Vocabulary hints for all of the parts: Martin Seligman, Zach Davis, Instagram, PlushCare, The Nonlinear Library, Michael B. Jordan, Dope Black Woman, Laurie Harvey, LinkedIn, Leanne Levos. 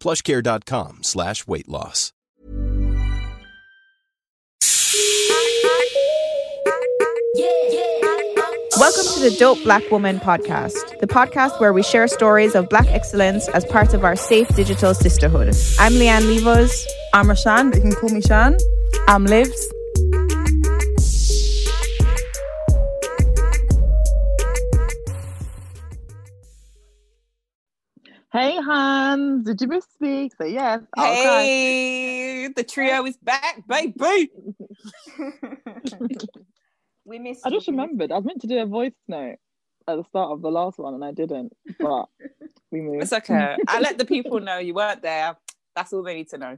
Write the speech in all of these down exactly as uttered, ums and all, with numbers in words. plushcare.com slash weight loss. Welcome to the Dope Black Woman podcast, the podcast where we share stories of black excellence as part of our safe digital sisterhood. I'm Leanne Levos. I'm Rashan, but you can call me Shan. I'm Livs. Hey, hon, did you miss me? So, yes. Hey, the trio is back, baby. We missed I just you. remembered, I was meant to do a voice note at the start of the last one and I didn't, but we moved. It's okay. I let the people know you weren't there. That's all they need to know.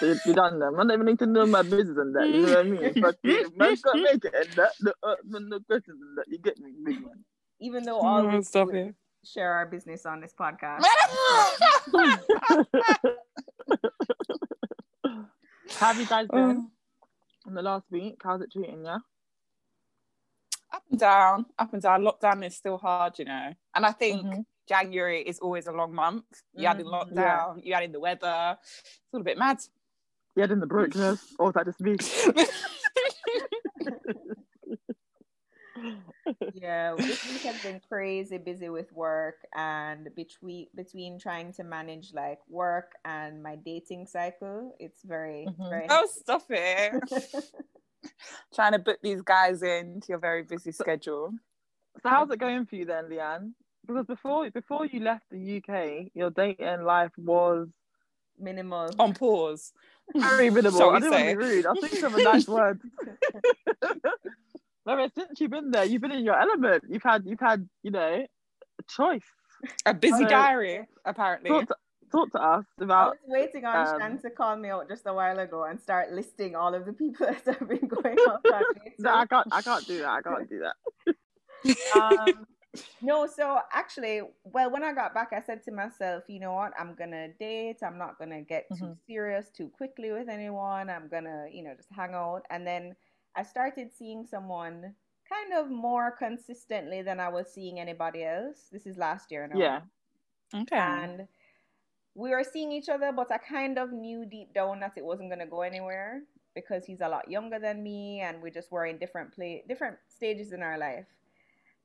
You've done them. I don't even need to know my business and that. You know what I mean? But if man's got to make it and that, the, uh, no questions and that. You get me, big man. Even though all mm, of stop it. Share our business on this podcast. How have you guys been um, in the last week? How's it treating you? Up and down, up and down. Lockdown is still hard, you know. And I think mm-hmm. January is always a long month. You mm-hmm. add in lockdown, yeah. you add in the weather. It's all a bit mad. You add in the brokenness, or is that just me? Yeah, this week has been crazy busy with work, and between between trying to manage like work and my dating cycle, it's very mm-hmm. very oh stop it trying to book these guys into your very busy schedule. So how's it going for you then, Leanne? Because before before you left the U K, your dating life was minimal, on pause, very minimal. I didn't want to be rude. I think of a nice word. Laurie, since you've been there, you've been in your element. You've had, you've had, you know, a choice. A busy so, diary, apparently. Talk to, talk to us about... I was waiting on um, Shan to call me out just a while ago and start listing all of the people that have been going on. No, I can't, I can't do that. I can't do that. um, no, so actually, well, when I got back, I said to myself, you know what, I'm going to date. I'm not going to get too mm-hmm. serious too quickly with anyone. I'm going to, you know, just hang out. And then... I started seeing someone kind of more consistently than I was seeing anybody else. This is last year. Now. Yeah. Okay. And we were seeing each other, but I kind of knew deep down that it wasn't going to go anywhere because he's a lot younger than me and we just were in different play, different stages in our life.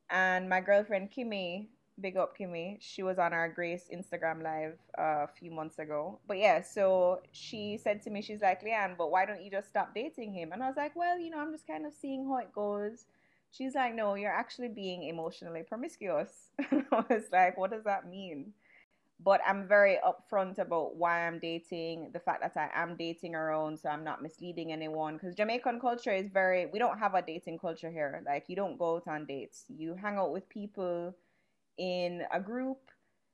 And my girlfriend, Kimmy, big up Kimmy, she was on our Grace Instagram live uh, a few months ago. But yeah, so she said to me, she's like, Leanne, but why don't you just stop dating him? And I was like, well, you know, I'm just kind of seeing how it goes. She's like, no, you're actually being emotionally promiscuous. And I was like, what does that mean? But I'm very upfront about why I'm dating, the fact that I am dating around, so I'm not misleading anyone. Because Jamaican culture is very, we don't have a dating culture here. Like, you don't go out on dates. You hang out with people in a group.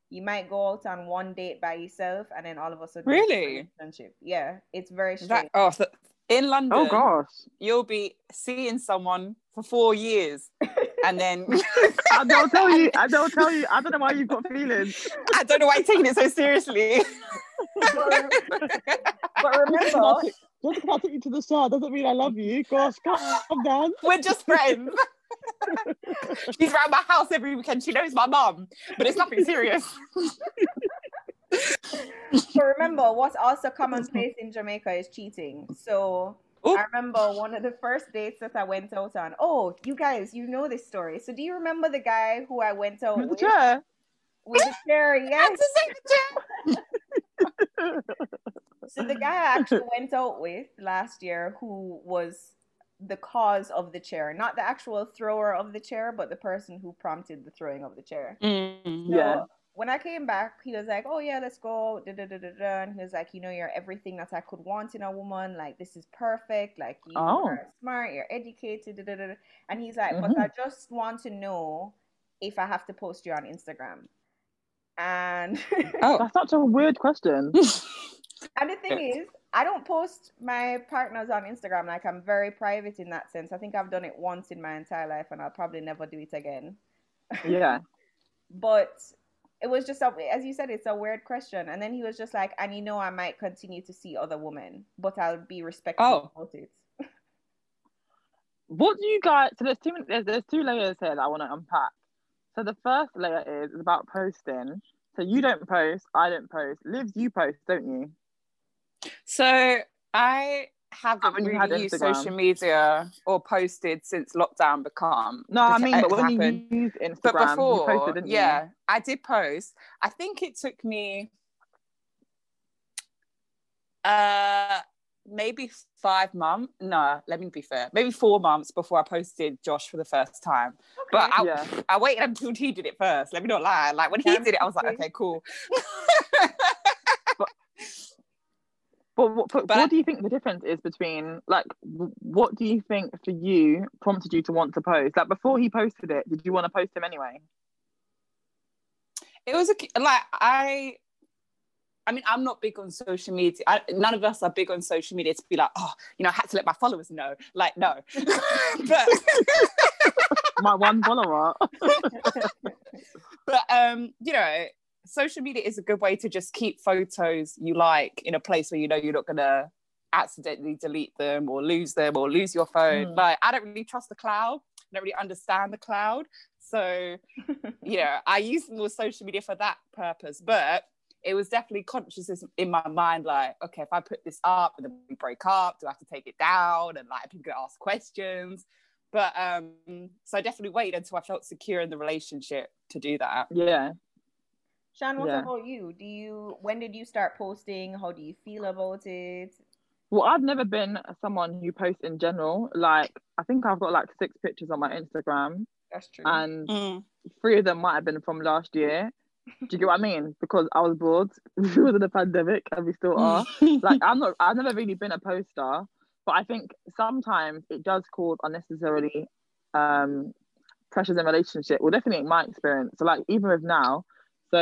You might go out on one date by yourself and then all of a sudden really friendship. Yeah, it's very strange. Oh, so in London, oh gosh, you'll be seeing someone for four years, and then I don't tell you I don't tell you I don't know why you've got feelings. I don't know why you're taking it so seriously. But remember, just because I took you to the side doesn't mean I love you. Gosh, calm down, we're just friends. She's around my house every weekend. She knows my mum, but it's nothing serious. So remember, what's also commonplace in Jamaica is cheating. So Ooh. I remember one of the first dates that I went out on. Oh, you guys, you know this story. So do you remember the guy who I went out with? With the chair. With the chair, yes. That's the same chair. So the guy I actually went out with last year, who was the cause of the chair, not the actual thrower of the chair, but the person who prompted the throwing of the chair. Mm, so yeah. When I came back, he was like, oh yeah, let's go. Da, da, da, da, da. And he was like, you know, you're everything that I could want in a woman. Like, this is perfect. Like, you oh. are smart, you're educated. Da, da, da. And he's like, mm-hmm. but I just want to know if I have to post you on Instagram. And oh, that's such a weird question. And the thing is, I don't post my partners on Instagram. Like, I'm very private in that sense. I think I've done it once in my entire life, and I'll probably never do it again. Yeah. But it was just, a, as you said, it's a weird question. And then he was just like, and you know, I might continue to see other women, but I'll be respectful oh. about it. What do you guys, so there's two, there's, there's two layers here that I want to unpack. So the first layer is about posting. So you don't post, I don't post. Liv, you post, don't you? So I haven't really used social media or posted since lockdown become. No, I mean, but when you used Instagram, but before, you posted, didn't you? Yeah, I did post. I think it took me uh, maybe five months. No, let me be fair. Maybe four months before I posted Josh for the first time. Okay. But I, yeah. I waited until he did it first. Let me not lie. Like, when he did it, I was like, okay, cool. But, what, but, but what do you think the difference is between, like, what do you think for you prompted you to want to post? Like, before he posted it, did you want to post him anyway? It was, a, like, I, I mean, I'm not big on social media. I, none of us are big on social media to be like, oh, you know, I had to let my followers know. Like, no. But my one follower. But, um, you know, social media is a good way to just keep photos you like in a place where you know you're not gonna accidentally delete them or lose them or lose your phone. Mm. Like, I don't really trust the cloud. I don't really understand the cloud. So, you know, I use more social media for that purpose. But it was definitely consciousness in my mind, like, okay, if I put this up and then we break up, do I have to take it down? And like, people gonna ask questions. But um, so I definitely waited until I felt secure in the relationship to do that. Yeah. Shan, what yeah. about you? Do you? When did you start posting? How do you feel about it? Well, I've never been someone who posts in general. Like, I think I've got like six pictures on my Instagram. That's true. And mm. three of them might have been from last year. Do you get what I mean? Because I was bored. We was in a pandemic, and we still are. Like, I'm not. I've never really been a poster, but I think sometimes it does cause unnecessarily um, pressures in relationship. Well, definitely in my experience. So, like, even with now. So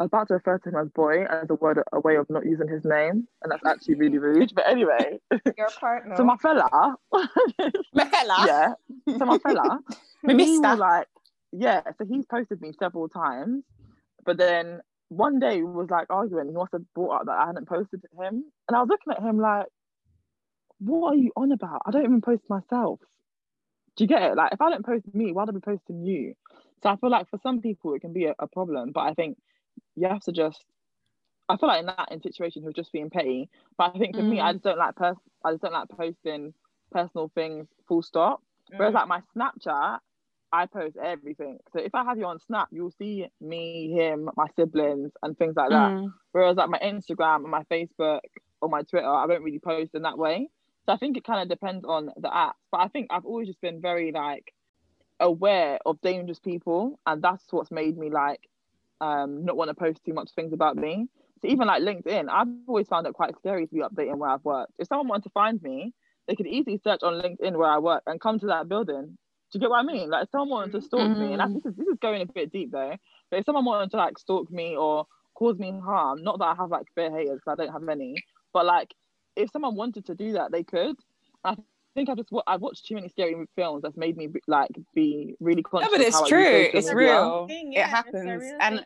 I was about to refer to him as boy as a word, a way of not using his name, and that's actually really rude. But anyway, your partner. So my fella, my fella, yeah. So my fella, my mister, like, yeah. So he's posted me several times, but then one day we was like arguing. He must have brought up that I hadn't posted him, and I was looking at him like, "What are you on about? I don't even post myself." Do you get it? Like, if I don't post me, why would I be posting you? So I feel like for some people it can be a, a problem, but I think you have to just, I feel like in that in situation who's just being petty, but I think for mm. me, I just don't like pers- I just don't like posting personal things full stop. Mm. Whereas like my Snapchat, I post everything. So if I have you on Snap, you'll see me, him, my siblings and things like that. Mm. Whereas like my Instagram and my Facebook or my Twitter, I don't really post in that way. So I think it kind of depends on the app, but I think I've always just been very like aware of dangerous people, and that's what's made me like um not want to post too much things about me. So even like LinkedIn, I've always found it quite scary to be updating where I've worked. If someone wanted to find me, they could easily search on LinkedIn where I work and come to that building. Do you get what I mean? Like, if someone wanted to stalk mm. me, and I, this is this is going a bit deep though, but if someone wanted to like stalk me or cause me harm, not that I have like fair haters because I don't have any, but like if someone wanted to do that, they could. I I think I've just I've watched too many scary films that's made me like be really conscious. No, but it's true. It's real. Thing, yeah, it happens. Real and thing.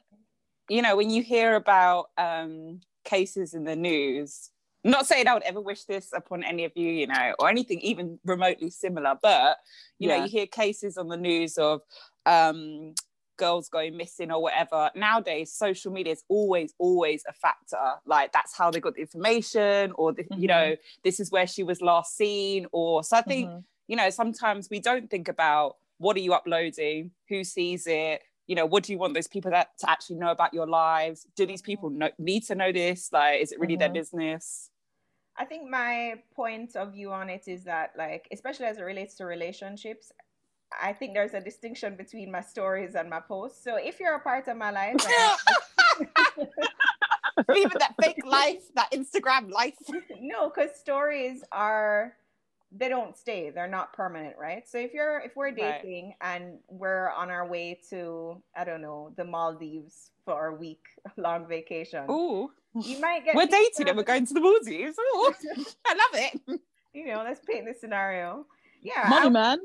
You know, when you hear about um, cases in the news, not saying I would ever wish this upon any of you, you know, or anything even remotely similar, but you yeah. know, you hear cases on the news of um, girls going missing or whatever. Nowadays, social media is always, always a factor. Like, that's how they got the information, or the, mm-hmm. you know, this is where she was last seen. Or so I think, mm-hmm. you know, sometimes we don't think about what are you uploading, who sees it, you know, what do you want those people that to actually know about your lives? Do these people know, need to know this? Like, is it really mm-hmm. their business? I think my point of view on it is that, like, especially as it relates to relationships, I think there's a distinction between my stories and my posts. So if you're a part of my life, like, even that fake life, that Instagram life. No, because stories are, they don't stay. They're not permanent, right? So if you're, if we're dating right. and we're on our way to, I don't know, the Maldives for a week long vacation. Ooh. You might get. We're dating and we're going to the Maldives. Ooh, I love it. You know, let's paint this scenario. Yeah. Money, man.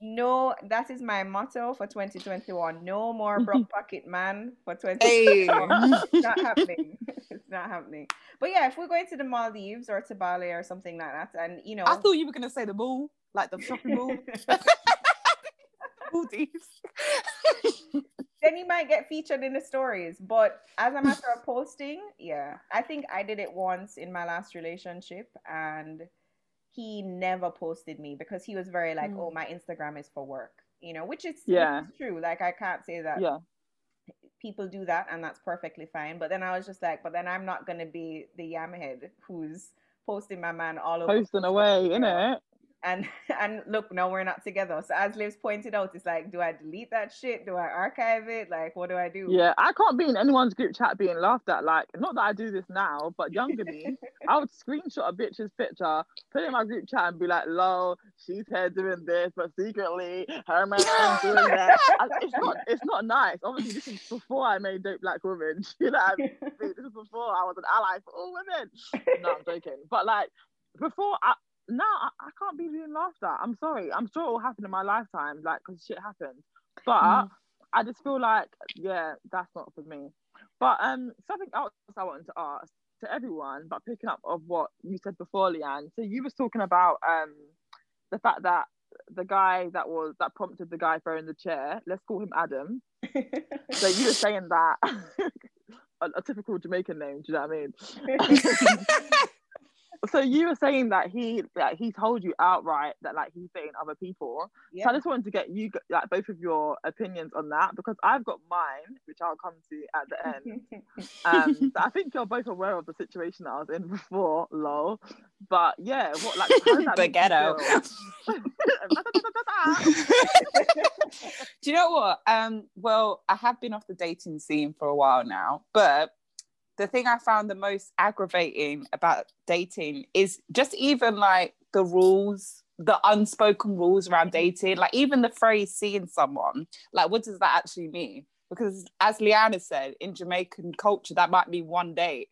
No, that is my motto for twenty twenty-one. No more broke pocket man for twenty twenty-one. Hey. It's not happening. It's not happening. But yeah, if we're going to the Maldives or to Bali or something like that, and you know, I thought you were gonna say the mall, like the shopping mall. Maldives. Then you might get featured in the stories, but as a matter of posting, yeah, I think I did it once in my last relationship, and he never posted me because he was very like, mm. oh, my Instagram is for work, you know, which is yeah. true. Like, I can't say that yeah. people do that, and that's perfectly fine. But then I was just like, but then I'm not going to be the yamhead who's posting my man all over. Posting away, innit? And and look, no, we're not together. So as Liv's pointed out, it's like, do I delete that shit? Do I archive it? Like, what do I do? Yeah, I can't be in anyone's group chat being laughed at. Like, not that I do this now, but younger me, I would screenshot a bitch's picture, put it in my group chat and be like, lol, she's here doing this, but secretly, her man's doing that. And it's not, it's not nice. Obviously, this is before I made Dope Black Woman. You know what I mean? This is before I was an ally for all women. No, I'm joking. But like, before I... No, I, I can't be being laughed at. I'm sorry. I'm sure it will happen in my lifetime, like, because shit happens. But mm. I just feel like, yeah, that's not for me. But um, something else I wanted to ask to everyone, but picking up of what you said before, Leanne. So you was talking about um, the fact that the guy that was that prompted the guy throwing the chair. Let's call him Adam. So you were saying that a, a typical Jamaican name. Do you know what I mean? So you were saying that he that he told you outright that, like, he's dating other people. Yeah. So I just wanted to get you, like, both of your opinions on that, because I've got mine, which I'll come to at the end. um, so I think you're both aware of the situation that I was in before, lol. But yeah, what like the ghetto. Do you know what? Um, well, I have been off the dating scene for a while now, but the thing I found the most aggravating about dating is just even like the rules, the unspoken rules around dating, like even the phrase seeing someone, like, what does that actually mean? Because as Leanna said, in Jamaican culture, that might mean one date,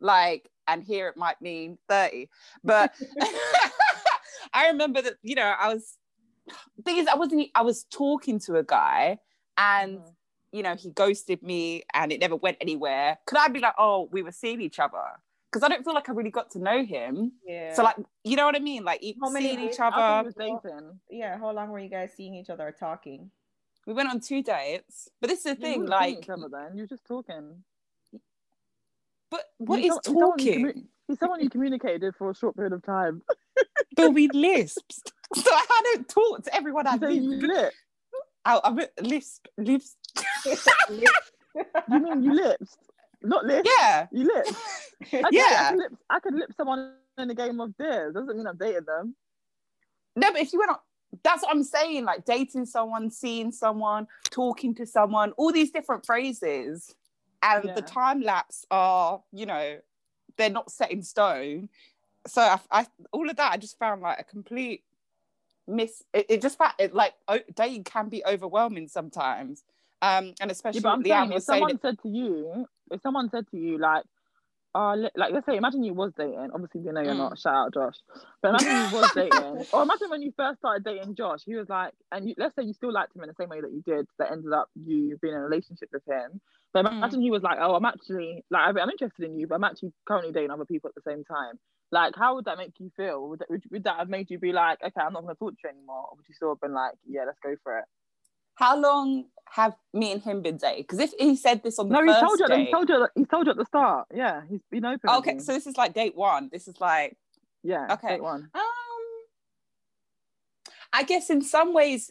like, and here it might mean thirty. But I remember that, you know, I was, thing is, I wasn't, I was talking to a guy and mm-hmm. you know, he ghosted me and it never went anywhere. Could I be like, oh, we were seeing each other? Because I don't feel like I really got to know him. Yeah. So, like, you know what I mean? Like, how many seeing days, each other. Dating. Yeah, how long were you guys seeing each other or talking? We went on two dates. But this is the you thing, like... Each other, then. You're just talking. But what you is talking? Someone commu- he's someone you communicated for a short period of time. But we lisped. So I don't talk to everyone I so do. I, I'm a lisp, lisp. You mean you lips? Not lips. Yeah. You lips. I could, yeah. I could, lip, I could lip someone in a game of dares. Doesn't mean I'm dating them. No, but if you went on, that's what I'm saying. Like, dating someone, seeing someone, talking to someone, all these different phrases, and yeah. the time lapse are, you know, they're not set in stone. So I, I all of that, I just found like a complete. miss it, it just it, like oh, dating can be overwhelming sometimes, um and especially yeah, but I'm saying, if someone that... said to you if someone said to you like uh like let's say imagine you was dating, obviously we know you're mm. not, shout out Josh, but imagine you was dating, or imagine when you first started dating Josh, he was like, and you, let's say you still liked him in the same way that you did, that ended up you being in a relationship with him, but imagine mm. he was like, oh, I'm actually like I'm interested in you, but I'm actually currently dating other people at the same time. Like, how would that make you feel? Would that, would, would that have made you be like, okay, I'm not going to talk to you anymore? Or would you still have been like, yeah, let's go for it? How long have me and him been dating? Because if he said this on the no, first he told you, date... No, he, he told you at the start. Yeah, he's been open. Okay, with you. So this is like date one. This is like... Yeah, okay. Date one. Um, I guess in some ways,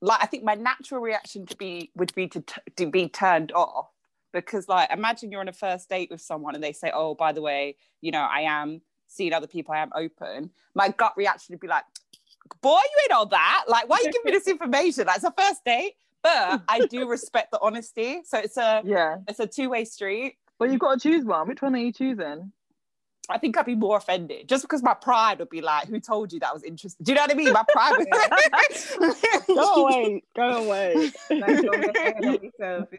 like I think my natural reaction to be would be to, t- to be turned off, because like imagine you're on a first date with someone and they say, oh, by the way, you know, I am seeing other people, I am open. My gut reaction would be like, boy, you ain't all that, like why are you giving me this information, that's like, a first date. But I do respect the honesty, so it's a yeah it's a two-way street. Well, you've got to choose one. Which one are you choosing? I think I'd be more offended, just because my pride would be like, who told you that was interesting? Do you know what I mean? My pride would go away, go away.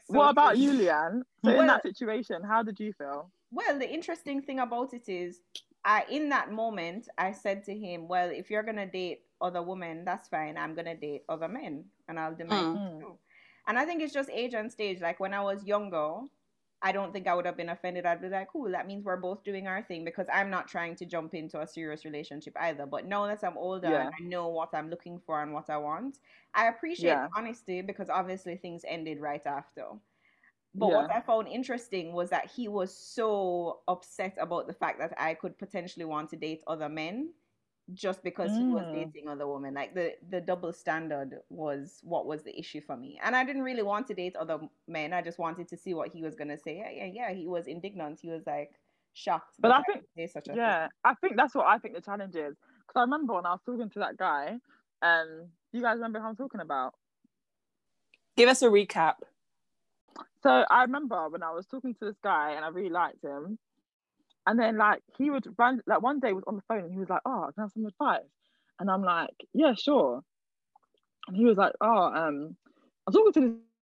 What about you, Leanne? So well, in that situation, how did you feel? Well, the interesting thing about it is, I, in that moment, I said to him, well, if you're going to date other women, that's fine. I'm going to date other men and I'll demand mm. too. And I think it's just age and stage. Like when I was younger, I don't think I would have been offended. I'd be like, cool, that means we're both doing our thing, because I'm not trying to jump into a serious relationship either. But now that I'm older yeah. and I know what I'm looking for and what I want, I appreciate yeah. honesty, because obviously things ended right after. But yeah. what I found interesting was that he was so upset about the fact that I could potentially want to date other men just because mm. he was dating other women. Like the, the double standard was what was the issue for me. And I didn't really want to date other men. I just wanted to see what he was going to say. Yeah, yeah, yeah. He was indignant. He was like shocked. But I think, I such a yeah, thing. I think that's what I think the challenge is. Because I remember when I was talking to that guy, um, do you guys remember who I'm talking about? Give us a recap. So I remember when I was talking to this guy and I really liked him. And then, like, he would run, like, one day he was on the phone and he was like, oh, can I have some advice? And I'm like, yeah, sure. And he was like, oh, um, I'm talking to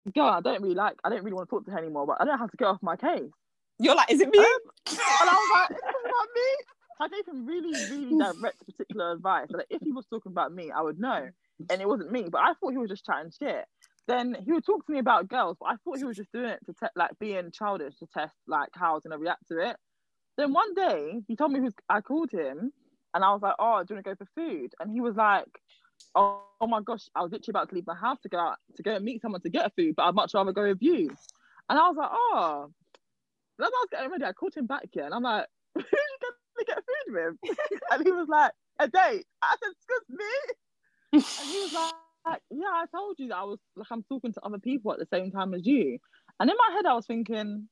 this girl. I don't really like, I don't really want to talk to her anymore, but I don't have to get off my case. You're like, is it me? Um, and I was like, is it about me? I gave him really, really direct particular advice. So, like, if he was talking about me, I would know. And it wasn't me, but I thought he was just chatting shit. Then he would talk to me about girls, but I thought he was just doing it to, te- like, being childish to test, like, how I was going to react to it. Then one day, he told me, who's, I called him, and I was like, oh, do you want to go for food? And he was like, oh, oh my gosh, I was literally about to leave my house to go out, to go and meet someone to get food, but I'd much rather go with you. And I was like, oh. Then I was getting ready, I called him back here, and I'm like, who are you going to get food with? And he was like, a date. I said, excuse me? And he was like, like, yeah, I told you that I was, like, I'm talking to other people at the same time as you. And in my head, I was thinking,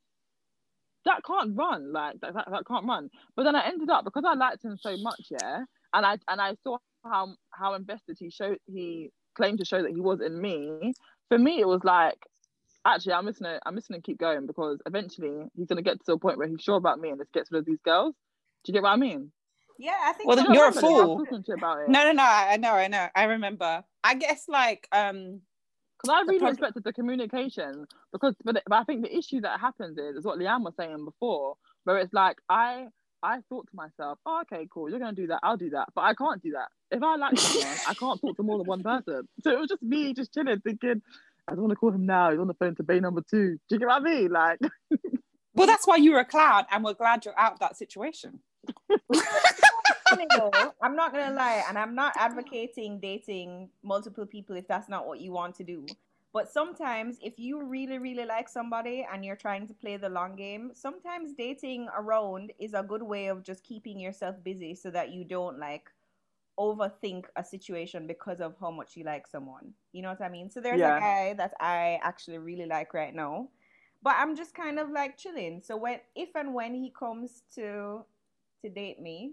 that can't run, like, that, that, that can't run. But then I ended up, because I liked him so much, yeah, and I and I saw how how invested he showed, he claimed to show that he was in me. For me, it was like, actually, I'm just gonna, I'm just gonna keep going, because eventually he's gonna get to a point where he's sure about me and just gets rid of these girls. Do you get what I mean? Yeah, I think well, so. You're a fool. About it. No, no, no. I know, I know. I remember. I guess like um, because I really project- respected the communication, because but, but I think the issue that happens is, is what Leanne was saying before, where it's like I I thought to myself, oh, okay, cool, you're gonna do that, I'll do that, but I can't do that. If I like someone, I can't talk to more than one person. So it was just me just chilling, thinking, I don't want to call him now. He's on the phone to bay number two. Do you get what I mean? Like, well, that's why you were a clown, and we're glad you're out of that situation. I'm not gonna lie, and I'm not advocating dating multiple people if that's not what you want to do, but sometimes if you really really like somebody and you're trying to play the long game, sometimes dating around is a good way of just keeping yourself busy so that you don't like overthink a situation because of how much you like someone, you know what I mean? So there's yeah. a guy that I actually really like right now, but I'm just kind of like chilling, so when if and when he comes to to date me,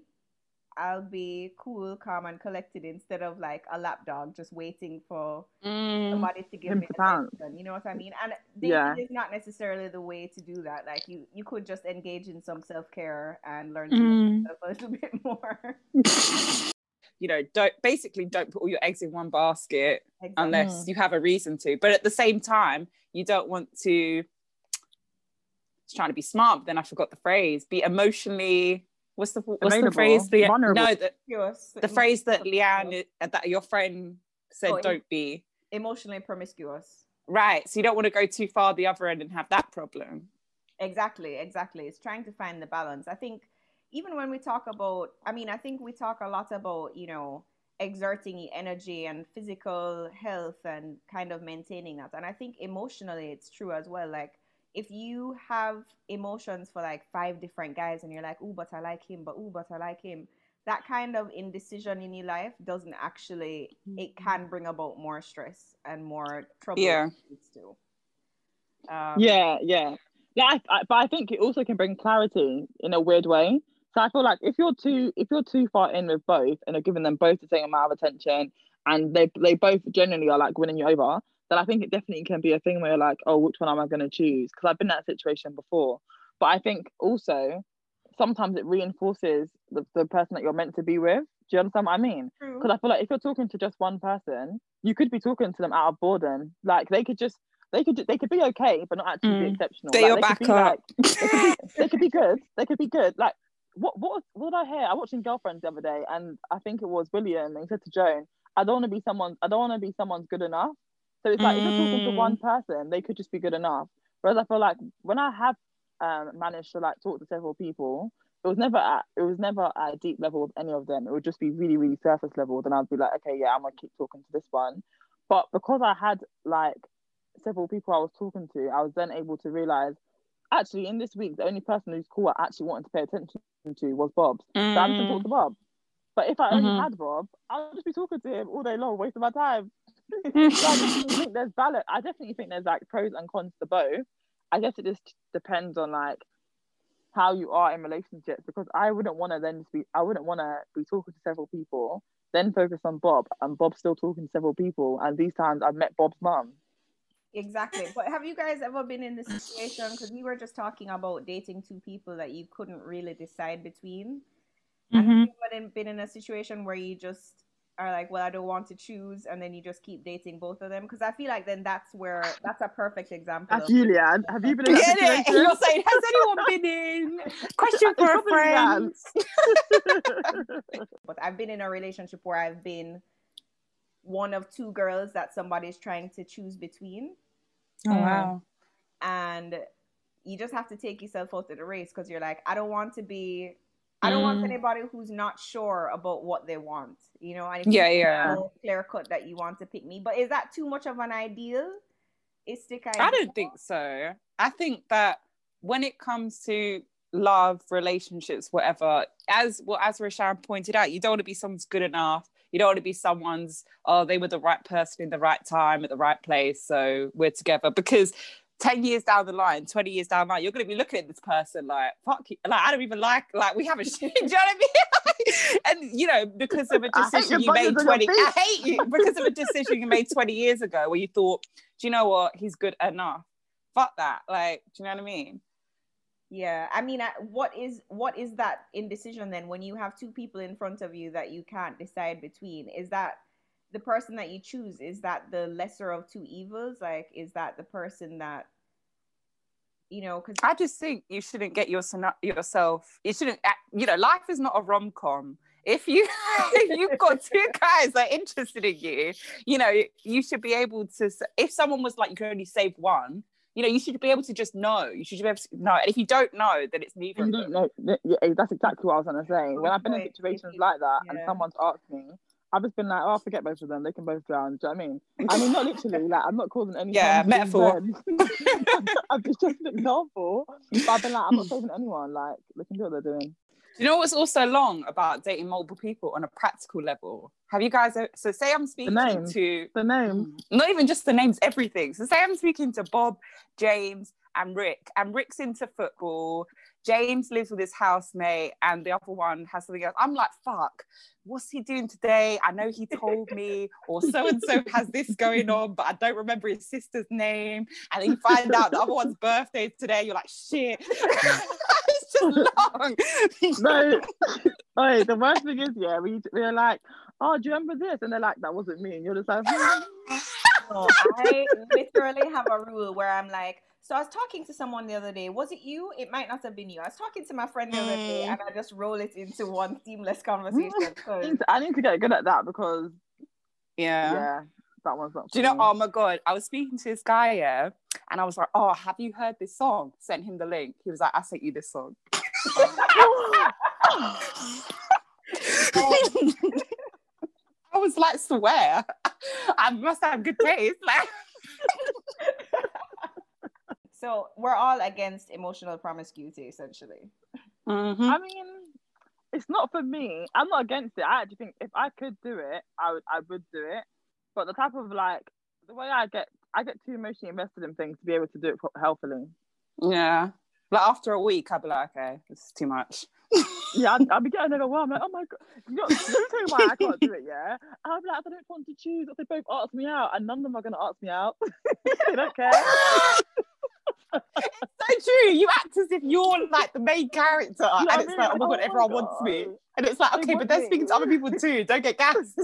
I'll be cool, calm, and collected, instead of like a lapdog just waiting for mm, somebody to give me attention. You know what I mean? And dating yeah. is not necessarily the way to do that. Like you, you could just engage in some self-care and learn to mm. a little bit more. You know, don't basically don't put all your eggs in one basket exactly. unless you have a reason to. But at the same time, you don't want to. It's trying to be smart, but then I forgot the phrase. Be emotionally. What's the what's Available. the phrase? The, no, the, the phrase that Leanne, that your friend said, oh, don't be emotionally promiscuous. Right. So you don't want to go too far the other end and have that problem. Exactly. Exactly. It's trying to find the balance. I think even when we talk about, I mean, I think we talk a lot about, you know, exerting energy and physical health and kind of maintaining that. And I think emotionally it's true as well. Like, if you have emotions for like five different guys and you're like, oh, but I like him, but oh, but I like him, that kind of indecision in your life doesn't actually, it can bring about more stress and more trouble. Yeah. Too. Um, yeah, yeah. Yeah, I, I, but I think it also can bring clarity in a weird way. So I feel like if you're too if you're too far in with both and are giving them both the same amount of attention and they they both generally are like winning you over, then I think it definitely can be a thing where you're like, oh, which one am I going to choose? Because I've been in that situation before. But I think also sometimes it reinforces the, the person that you're meant to be with. Do you understand what I mean? Because I feel like if you're talking to just one person, you could be talking to them out of boredom. Like they could just They could they could be okay, but not actually mm. be exceptional. They, like, they back could be up. Like, they, could be, they could be good. They could be good. Like what what what did I hear? I watched in Girlfriends the other day, and I think it was William. And he said to Joan, "I don't want to be someone. I don't want to be someone's good enough." So it's like mm. if you're talking to one person, they could just be good enough. Whereas I feel like when I have um, managed to like talk to several people, it was never at it was never at a deep level with any of them. It would just be really really surface level. Then I'd be like, okay, yeah, I'm gonna keep talking to this one. But because I had like several people I was talking to, I was then able to realise, actually, in this week, the only person whose call I actually wanted to pay attention to was Bob. Mm. So I'm just talking to Bob. But if I only mm-hmm. had Bob, I'll just be talking to him all day long, wasting my time. So I definitely think there's balance. I definitely think there's like pros and cons to both. I guess it just depends on like how you are in relationships, because I wouldn't want to then just be, I wouldn't want to be talking to several people, then focus on Bob, and Bob's still talking to several people, and these times I've met Bob's mum. Exactly. But have you guys ever been in this situation? Because we were just talking about dating two people that you couldn't really decide between. Mm-hmm. And have you ever been in a situation where you just are like, well, I don't want to choose, and then you just keep dating both of them? Because I feel like then that's where, that's a perfect example. That's Julia. Have you been in that yeah, situation? You're saying, has anyone been in? Question for a friend. But I've been in a relationship where I've been one of two girls that somebody's trying to choose between. Oh, wow. And you just have to take yourself out of the race, because you're like, I don't want to be, I don't mm. want anybody who's not sure about what they want, you know? And if yeah, you yeah. know, clear cut that you want to pick me. But is that too much of an ideal? Is the kind I don't of- think so. I think that when it comes to love, relationships, whatever, as well, as Rashan pointed out, you don't want to be someone's good enough. You don't want to be someone's, oh, they were the right person in the right time at the right place, so we're together. Because ten years down the line, twenty years down the line, you're going to be looking at this person like, fuck you. Like, I don't even like, like, we haven't, do you know what I mean? And, you know, because of a decision you made twenty, I hate you, because of a decision you made twenty years ago where you thought, do you know what, he's good enough. Fuck that. Like, do you know what I mean? Yeah, I mean, what is what is that indecision then when you have two people in front of you that you can't decide between? Is that the person that you choose? Is that the lesser of two evils? Like, is that the person that, you know? Cause I just think you shouldn't get your, yourself, you shouldn't, you know, life is not a rom-com. If, you, if you've got two guys that are interested in you, you know, you should be able to, if someone was like, you can only save one, you know, you should be able to just know. You should be able to know. And if you don't know, then it's neither. You don't know. That's exactly what I was going to say. When I've been in situations like that yeah. and someone's asked me, I've just been like, oh, forget both of them. They can both drown. Do you know what I mean? I mean, not literally. Like, I'm not causing any yeah, harm. Yeah, metaphor. I'm just, just an example. But I've been like, I'm not saving anyone. Like, they can do what they're doing. Do you know what's also long about dating multiple people on a practical level? Have you guys... So say I'm speaking the name, to... The name. Not even just the names, everything. So say I'm speaking to Bob, James, and Rick. And Rick's into football. James lives with his housemate, and the other one has something else. I'm like, fuck, what's he doing today? I know he told me, or so-and-so has this going on, but I don't remember his sister's name. And then you find out the other one's birthday today. You're like, shit. Long. No, no, the worst thing is, yeah, we we're like, oh, do you remember this? And they're like, that wasn't me. And you're just like, hmm. No, I literally have a rule where I'm like, so I was talking to someone the other day. Was it you? It might not have been you. I was talking to my friend the other day, and I just roll it into one seamless conversation. So. I need to get good at that because, yeah, yeah, that one's not. Do you know? Oh my god, I was speaking to this guy, yeah, and I was like, oh, have you heard this song? Sent him the link. He was like, I sent you this song. I was like, swear, I must have good taste. Like, so we're all against emotional promiscuity, essentially. Mm-hmm. I mean, it's not for me. I'm not against it. I actually think if I could do it, I would I would do it. But the type of like the way I get I get too emotionally invested in things to be able to do it healthily. Yeah. Like after a week, I'd be like, okay, this is too much. Yeah, I'd, I'd be getting overwhelmed. I'm like, oh my God. You know, let me tell you why I can't do it, yeah? I'd be like, I don't want to choose. They both asked me out, and none of them are going to ask me out. They don't care. It's so true. You act as if you're like the main character, you know, and it's really like, oh my God, oh everyone my God. wants me. And it's like, okay, they but they're me. speaking to other people too. Don't get gassed.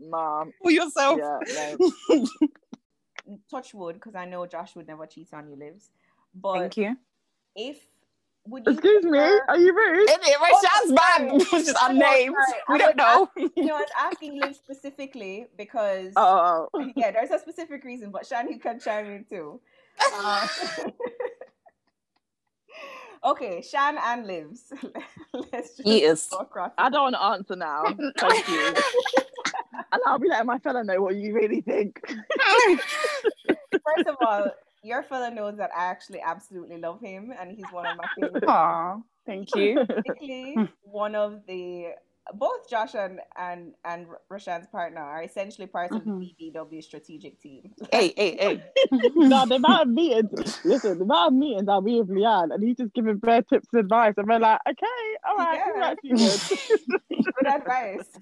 Mom. For yourself. Yeah, no. Touch wood, because I know Josh would never cheat on you, Livs. But thank you. If would you excuse prefer... me, are you rude? It was man, it was just unnamed. We don't know. Ask, you know, I was asking Liv specifically because oh, oh. yeah, there's a specific reason, but Shan, you can chime in too. Uh... okay, Shan and Livs. Let's just yes. across. I don't want to answer now. Thank you. And I'll be letting my fella know what you really think. First of all, your fella knows that I actually absolutely love him, and he's one of my favorites. Aww, thank you. Particularly one of the both Josh and and, and Rashan's partner are essentially part mm-hmm. of the B B W strategic team. Hey, hey, hey! No, the amount of meetings. Listen, the amount of meetings are we with Leanne, and he's just giving bare tips and advice, and we're like, okay, all right, yeah. good. Good advice.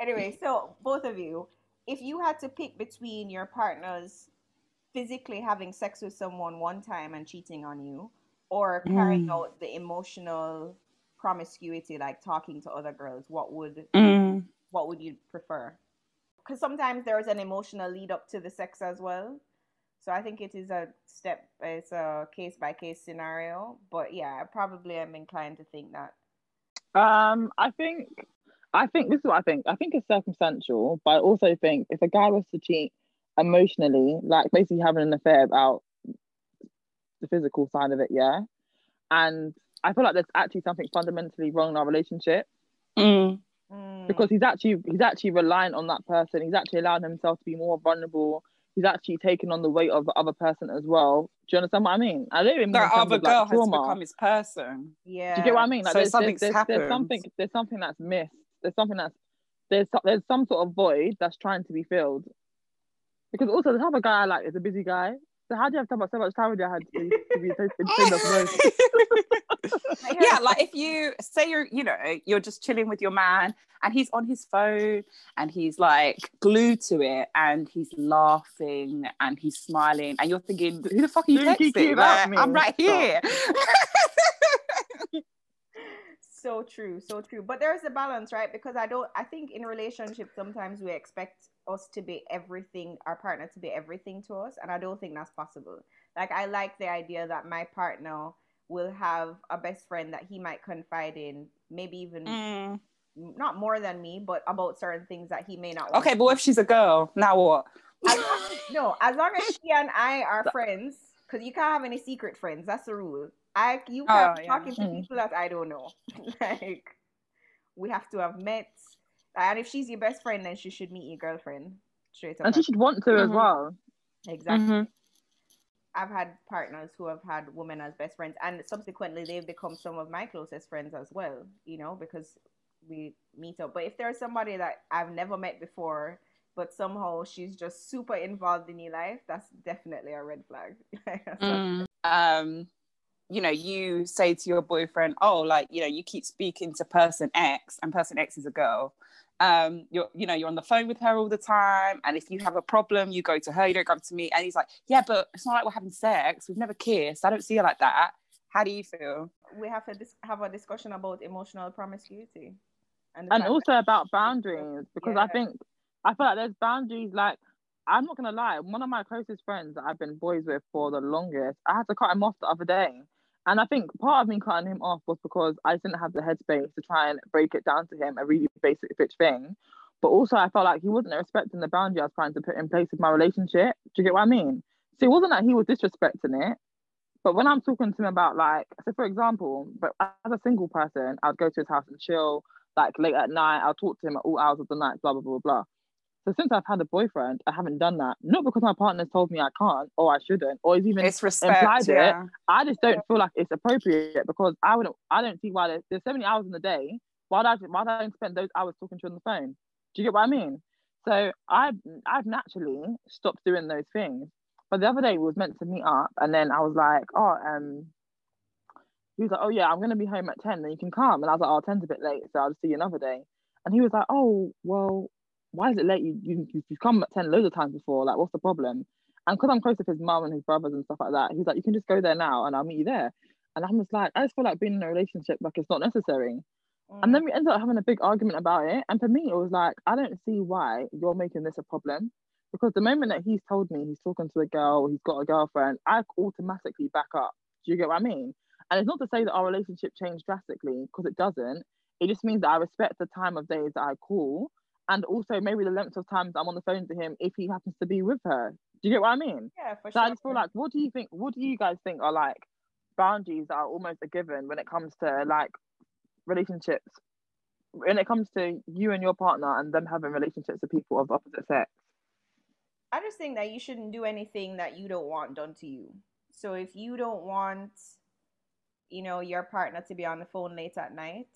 Anyway, so both of you, if you had to pick between your partners physically having sex with someone one time and cheating on you, or carrying mm. out the emotional promiscuity, like talking to other girls, what would mm. what would you prefer? Because sometimes there is an emotional lead up to the sex as well. So I think it is a step, it's a case by case scenario. But yeah, I probably am inclined to think that. Um, I think, I think this is what I think. I think it's circumstantial, but I also think if a guy was to cheat emotionally, like basically having an affair about the physical side of it, yeah, and I feel like there's actually something fundamentally wrong in our relationship mm. Mm. because he's actually he's actually reliant on that person. He's actually allowing himself to be more vulnerable. He's actually taking on the weight of the other person as well. Do you understand what I mean? I don't even. That other girl like, has become his person. Yeah. Do you get what I mean? Like, so there's, something's there's, happened. There's something. There's something that's missed. There's something that's there's there's some sort of void that's trying to be filled. Because also the type of guy I like is a busy guy. So how do you have to have so much time with your hands to be so in Yeah, like if you say you're, you know, you're just chilling with your man and he's on his phone and he's like glued to it and he's laughing and he's smiling and you're thinking, who the fuck are you texting? Like, I'm right here. So true, so true. But there's a balance, right? Because I don't, I think in relationships sometimes we expect us to be everything, our partner to be everything to us, and I don't think that's possible. Like, I like the idea that my partner will have a best friend that he might confide in, maybe even mm. not more than me, but about certain things that he may not want. Okay, but what if she's a girl? Now what? As long as, no, as long as she and I are friends, because you can't have any secret friends. That's the rule. I you can't oh, be talking yeah. to people that I don't know. Like, we have to have met. And if she's your best friend, then she should meet your girlfriend straight up. And she should want to mm-hmm. as well. Exactly. Mm-hmm. I've had partners who have had women as best friends, and subsequently they've become some of my closest friends as well, you know, because we meet up. But if there's somebody that I've never met before, but somehow she's just super involved in your life, that's definitely a red flag. mm. Um. You know, you say to your boyfriend, oh, like, you know, you keep speaking to person X, and person X is a girl. Um, you're, you know, you're on the phone with her all the time, and if you have a problem, you go to her, you don't come to me. And he's like, yeah, but it's not like we're having sex. We've never kissed. I don't see her like that. How do you feel? We have to dis- have a discussion about emotional promiscuity. And, and also about boundaries, because yeah. I think, I feel like there's boundaries, like, I'm not going to lie. One of my closest friends that I've been boys with for the longest, I had to cut him off the other day. And I think part of me cutting him off was because I didn't have the headspace to try and break it down to him, a really basic bitch thing. But also I felt like he wasn't respecting the boundary I was trying to put in place with my relationship. Do you get what I mean? So it wasn't like he was disrespecting it. But when I'm talking to him about like, so for example, but as a single person, I'd go to his house and chill, like late at night, I'll talk to him at all hours of the night, blah, blah, blah, blah. So since I've had a boyfriend, I haven't done that. Not because my partner's told me I can't or I shouldn't, or it's even it's respect, implied yeah. it. I just don't feel like it's appropriate because I wouldn't. I don't see why there's, there's so many hours in the day. Why do I why do I spend those hours talking to you on the phone? Do you get what I mean? So I've I've naturally stopped doing those things. But the other day we was meant to meet up, and then I was like, oh, um, he was like, oh yeah, I'm gonna be home at ten, then you can come. And I was like, oh, ten's a bit late, so I'll just see you another day. And he was like, oh, well, why is it late? You, you, you've come at ten loads of times before. Like, what's the problem? And because I'm close with his mum and his brothers and stuff like that, he's like, you can just go there now and I'll meet you there. And I'm just like, I just feel like being in a relationship, like, it's not necessary. Mm. And then we ended up having a big argument about it. And for me, it was like, I don't see why you're making this a problem. Because the moment that he's told me he's talking to a girl, he's got a girlfriend, I automatically back up. Do you get what I mean? And it's not to say that our relationship changed drastically, because it doesn't. It just means that I respect the time of days that I call. And also maybe the length of times I'm on the phone to him if he happens to be with her. Do you get what I mean? Yeah, for so sure. So I just feel like, what do you think, what do you guys think are like boundaries that are almost a given when it comes to like relationships, when it comes to you and your partner and them having relationships with people of opposite sex? I just think that you shouldn't do anything that you don't want done to you. So if you don't want, you know, your partner to be on the phone late at night,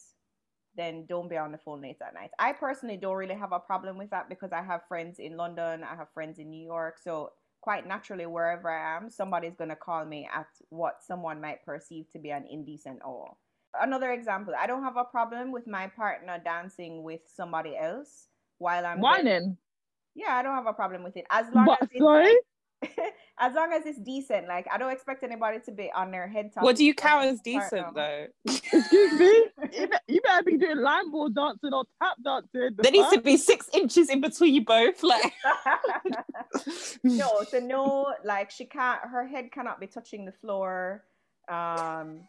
then don't be on the phone late at night. I personally don't really have a problem with that because I have friends in London, I have friends in New York. So quite naturally, wherever I am, somebody's going to call me at what someone might perceive to be an indecent hour. Another example, I don't have a problem with my partner dancing with somebody else while I'm whining. Getting... Yeah, I don't have a problem with it. As long what, as it's... Sorry? As long as it's decent. Like, I don't expect anybody to be on their head top. What do you count as decent though? Excuse me? You better be doing line ball dancing or tap dancing. The there needs to be six inches in between you both. Like No, so no, like she can't, her head cannot be touching the floor. Um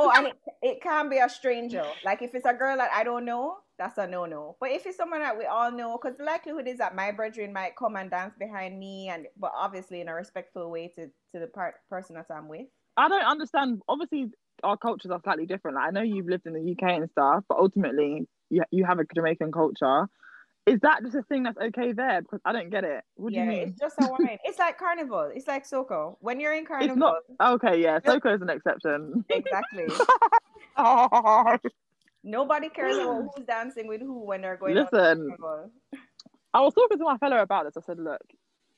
Oh, and it, it can be a stranger. Like if it's a girl that I don't know, that's a no-no. But if it's someone that we all know, because the likelihood is that my brethren might come and dance behind me, and but obviously in a respectful way to, to the part, person that I'm with. I don't understand. Obviously, our cultures are slightly different. Like, I know you've lived in the U K and stuff, but ultimately, you, you have a Jamaican culture. Is that just a thing that's okay there? Because I don't get it. What do yeah, you mean? It's just a wine. It's like carnival. It's like Soco. When you're in carnival. It's not, okay, yeah. Soco is an exception. Exactly. Oh. Nobody cares about who's dancing with who when they're going Listen, on carnival. I was talking to my fellow about this. I said, look,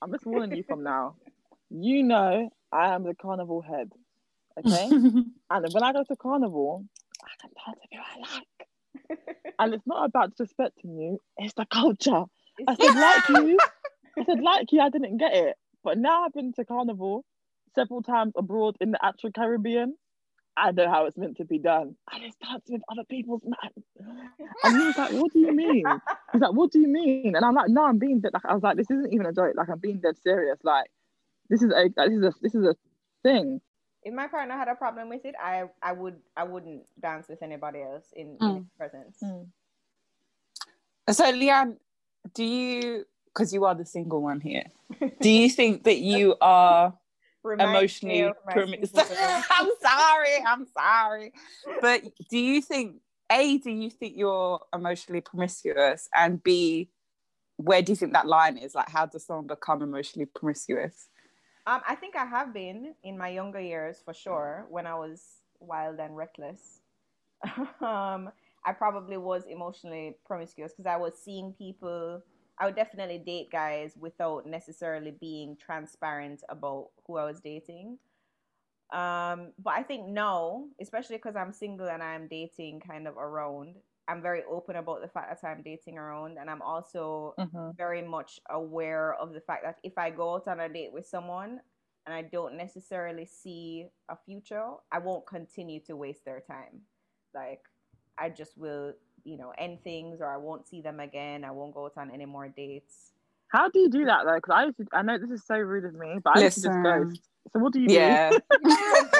I'm just warning you from now. You know I am the carnival head. Okay? And when I go to carnival, I can dance if I like. And it's not about disrespecting you, it's the culture. I said, like you, I said, like you, I didn't get it. But now I've been to carnival several times abroad in the actual Caribbean. I know how it's meant to be done. I just dance with other people's man. And he was like, what do you mean? He's like, what do you mean? And I'm like, no, I'm being dead. Like, I was like, this isn't even a joke. Like, I'm being dead serious. Like, this is a, like, this is a, this is a thing. If my partner had a problem with it, I I would I wouldn't dance with anybody else in, mm. in his presence. Mm. So Leanne, do you, because you are the single one here, do you think that you are Remind emotionally? Prim- I'm sorry, I'm sorry, but do you think A, do you think you're emotionally promiscuous, and B, where do you think that line is? Like, how does someone become emotionally promiscuous? Um, I think I have been in my younger years for sure. When I was wild and reckless, um, I probably was emotionally promiscuous because I was seeing people. I would definitely date guys without necessarily being transparent about who I was dating. Um, but I think now, especially because I'm single and I'm dating kind of around, I'm very open about the fact that I'm dating around, and I'm also mm-hmm. very much aware of the fact that if I go out on a date with someone and I don't necessarily see a future, I won't continue to waste their time. Like, I just will, you know, end things, or I won't see them again. I won't go out on any more dates. How do you do that though? Because I used to, I know this is so rude of me, but I used to just ghost. So what do you yeah. do?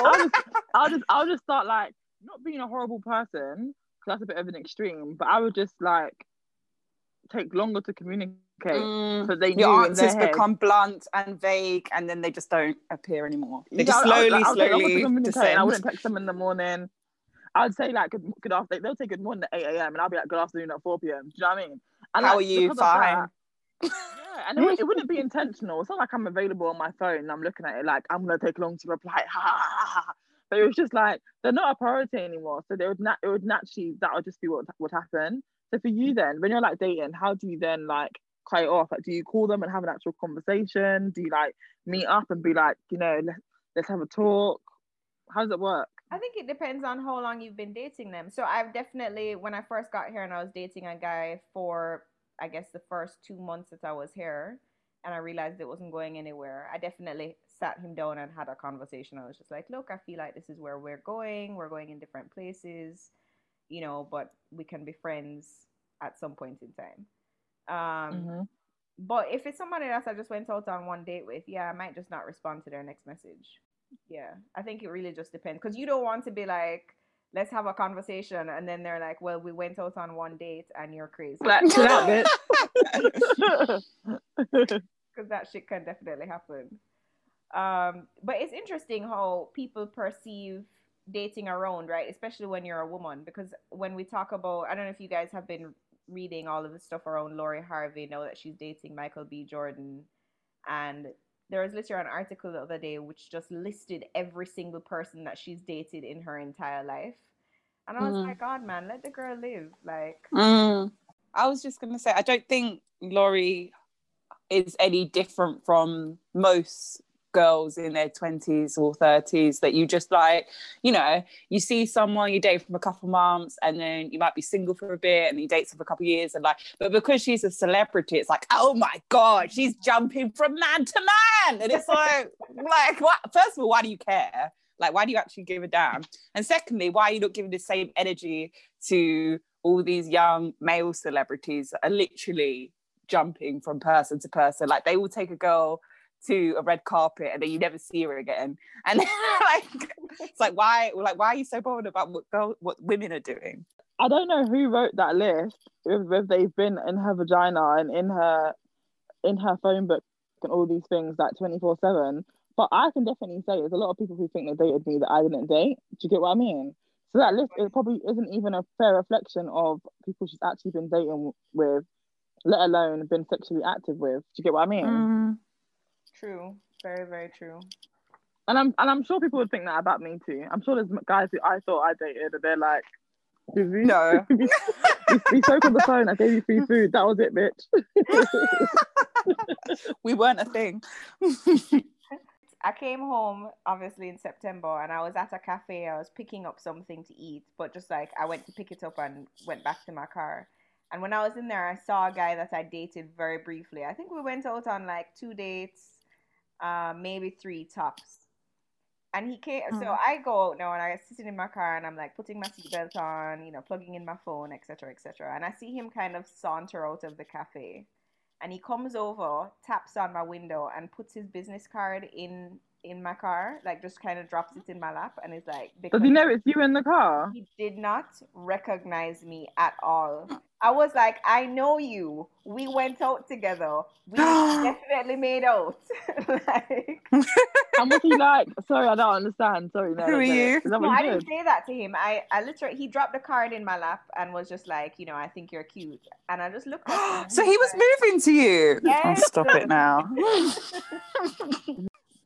I'll, just, I'll just I'll just start like not being a horrible person. That's a bit of an extreme, but I would just like take longer to communicate. Mm, so they your answers become blunt and vague, and then they just don't appear anymore. They yeah, just slowly, I'll, I'll, slowly. I'll descend. I wouldn't text them in the morning. I'd say like good, good afternoon. They'll say good morning at eight a.m. and I'll be like good afternoon at four p.m. Do you know what I mean? And, how like, are you? Fine. That, Yeah, and it, it wouldn't be intentional. It's not like I'm available on my phone and I'm looking at it like I'm gonna take long to reply. But it was just like they're not a priority anymore. So they would not. It would naturally that would just be what would happen. So for you then, when you're like dating, how do you then like cut it off? Like, do you call them and have an actual conversation? Do you like meet up and be like, you know, let's let's have a talk? How does it work? I think it depends on how long you've been dating them. So I've definitely, when I first got here and I was dating a guy for, I guess, the first two months that I was here, and I realized it wasn't going anywhere, I definitely sat him down and had a conversation. I was just like, look, I feel like this is where we're going. We're going in different places, you know, but we can be friends at some point in time. Um, mm-hmm. But if it's somebody else I just went out on one date with, yeah, I might just not respond to their next message. Yeah, I think it really just depends, because you don't want to be like, let's have a conversation, and then they're like, well, we went out on one date and you're crazy. Because that, that shit can definitely happen. Um, but it's interesting how people perceive dating around, right? Especially when you're a woman, because when we talk about, I don't know if you guys have been reading all of the stuff around Laurie Harvey now that she's dating Michael B. Jordan, and there was literally an article the other day which just listed every single person that she's dated in her entire life. And I was mm. like, God, man, let the girl live. Like, mm. I was just going to say, I don't think Laurie is any different from most girls in their twenties or thirties, that you just like, you know, you see someone, you date for a couple months, and then you might be single for a bit, and you date for a couple years, and like, but because she's a celebrity, it's like, oh my God, she's jumping from man to man, and it's like, like what? First of all, why do you care? Like, why do you actually give a damn? And secondly, why are you not giving the same energy to all these young male celebrities that are literally jumping from person to person? Like, they will take a girl to a red carpet and then you never see her again, and like it's like why like why are you so bothered about what girl, what women are doing? I don't know who wrote that list, if, if they've been in her vagina and in her in her phone book and all these things like twenty-four seven, but I can definitely say there's a lot of people who think they dated me that I didn't date. Do you get what I mean? So that list is probably isn't even a fair reflection of people she's actually been dating with, let alone been sexually active with. Do you get what I mean? Mm. True, very, very true. And I'm and I'm sure people would think that about me too. I'm sure there's guys who I thought I dated, and they're like, "Did we? No, we, we spoke on the phone. I gave you free food. That was it, bitch." We weren't a thing. I came home obviously in September, and I was at a cafe. I was picking up something to eat, but just like I went to pick it up and went back to my car. And when I was in there, I saw a guy that I dated very briefly. I think we went out on like two dates. Uh, maybe three tops. And he came, mm. so I go out now and I'm sitting in my car and I'm like putting my seatbelt on, you know, plugging in my phone, et cetera, et cetera. And I see him kind of saunter out of the cafe, and he comes over, taps on my window, and puts his business card in in my car, like just kind of drops it in my lap, and is like, "Does he know it's you in the car?" He did not recognize me at all. I was like, I know you. We went out together. We definitely made out. Like, and was he like, sorry, I don't understand. Sorry, no, who are you? No, I didn't say that to him. I, I literally, he dropped the card in my lap and was just like, you know, I think you're cute. And I just looked at him. So he was moving to you. Yes. Oh, stop it now.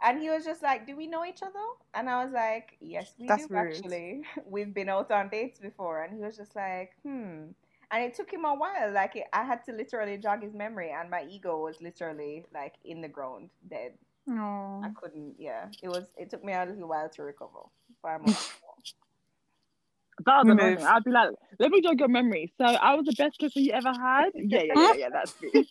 And he was just like, do we know each other? And I was like, yes, we That's do rude. Actually. We've been out on dates before. And he was just like, hmm. And it took him a while. Like, it, I had to literally jog his memory, and my ego was literally like in the ground, dead. Aww. I couldn't. Yeah, it was. It took me a little while to recover. But I'm that was amazing. I'd be like, let me jog your memory. So I was the best kisser you ever had. Yeah, yeah, yeah, yeah. That's me.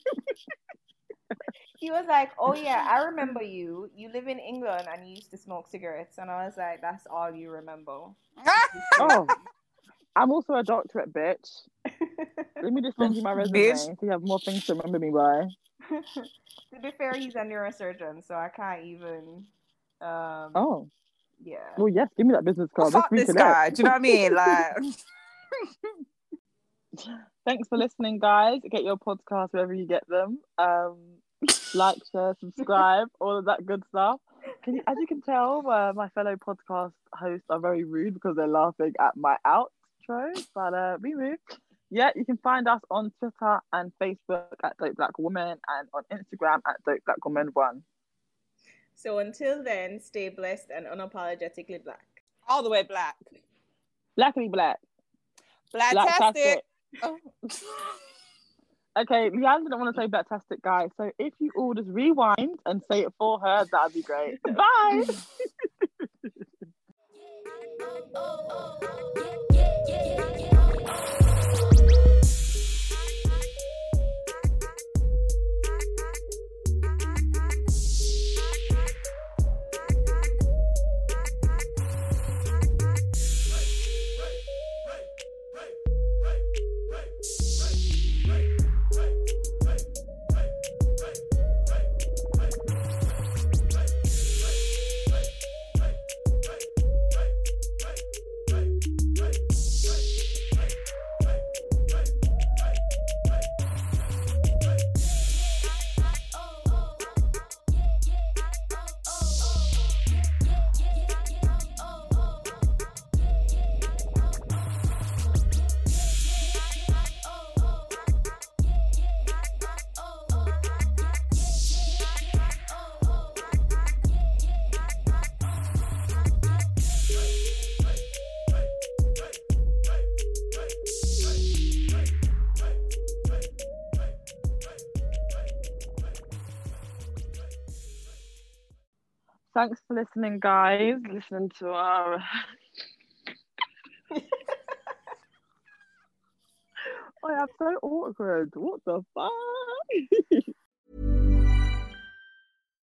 He was like, oh yeah, I remember you. You live in England and you used to smoke cigarettes. And I was like, that's all you remember. Oh. I'm also a doctorate, bitch. Let me just send you my resume so you have more things to remember me by. To be fair, he's a neurosurgeon, so I can't even... Um, oh. Yeah. Well, yes, give me that business card. Fuck this guy, do you know what I mean? Like... Thanks for listening, guys. Get your podcast wherever you get them. Um, like, share, subscribe, all of that good stuff. Can you, as you can tell, uh, my fellow podcast hosts are very rude because they're laughing at my out. But uh, we move. yeah, you can find us on Twitter and Facebook at Dope Black Woman and on Instagram at Dope Black Woman One. So until then, stay blessed and unapologetically black. All the way black. Blackly black. Blacktastic. Oh. Okay, Leanne didn't want to say blacktastic, guys. So if you all just rewind and say it for her, that'd be great. Bye. Thanks for listening, guys. Listening to our I am so awkward. What the fuck?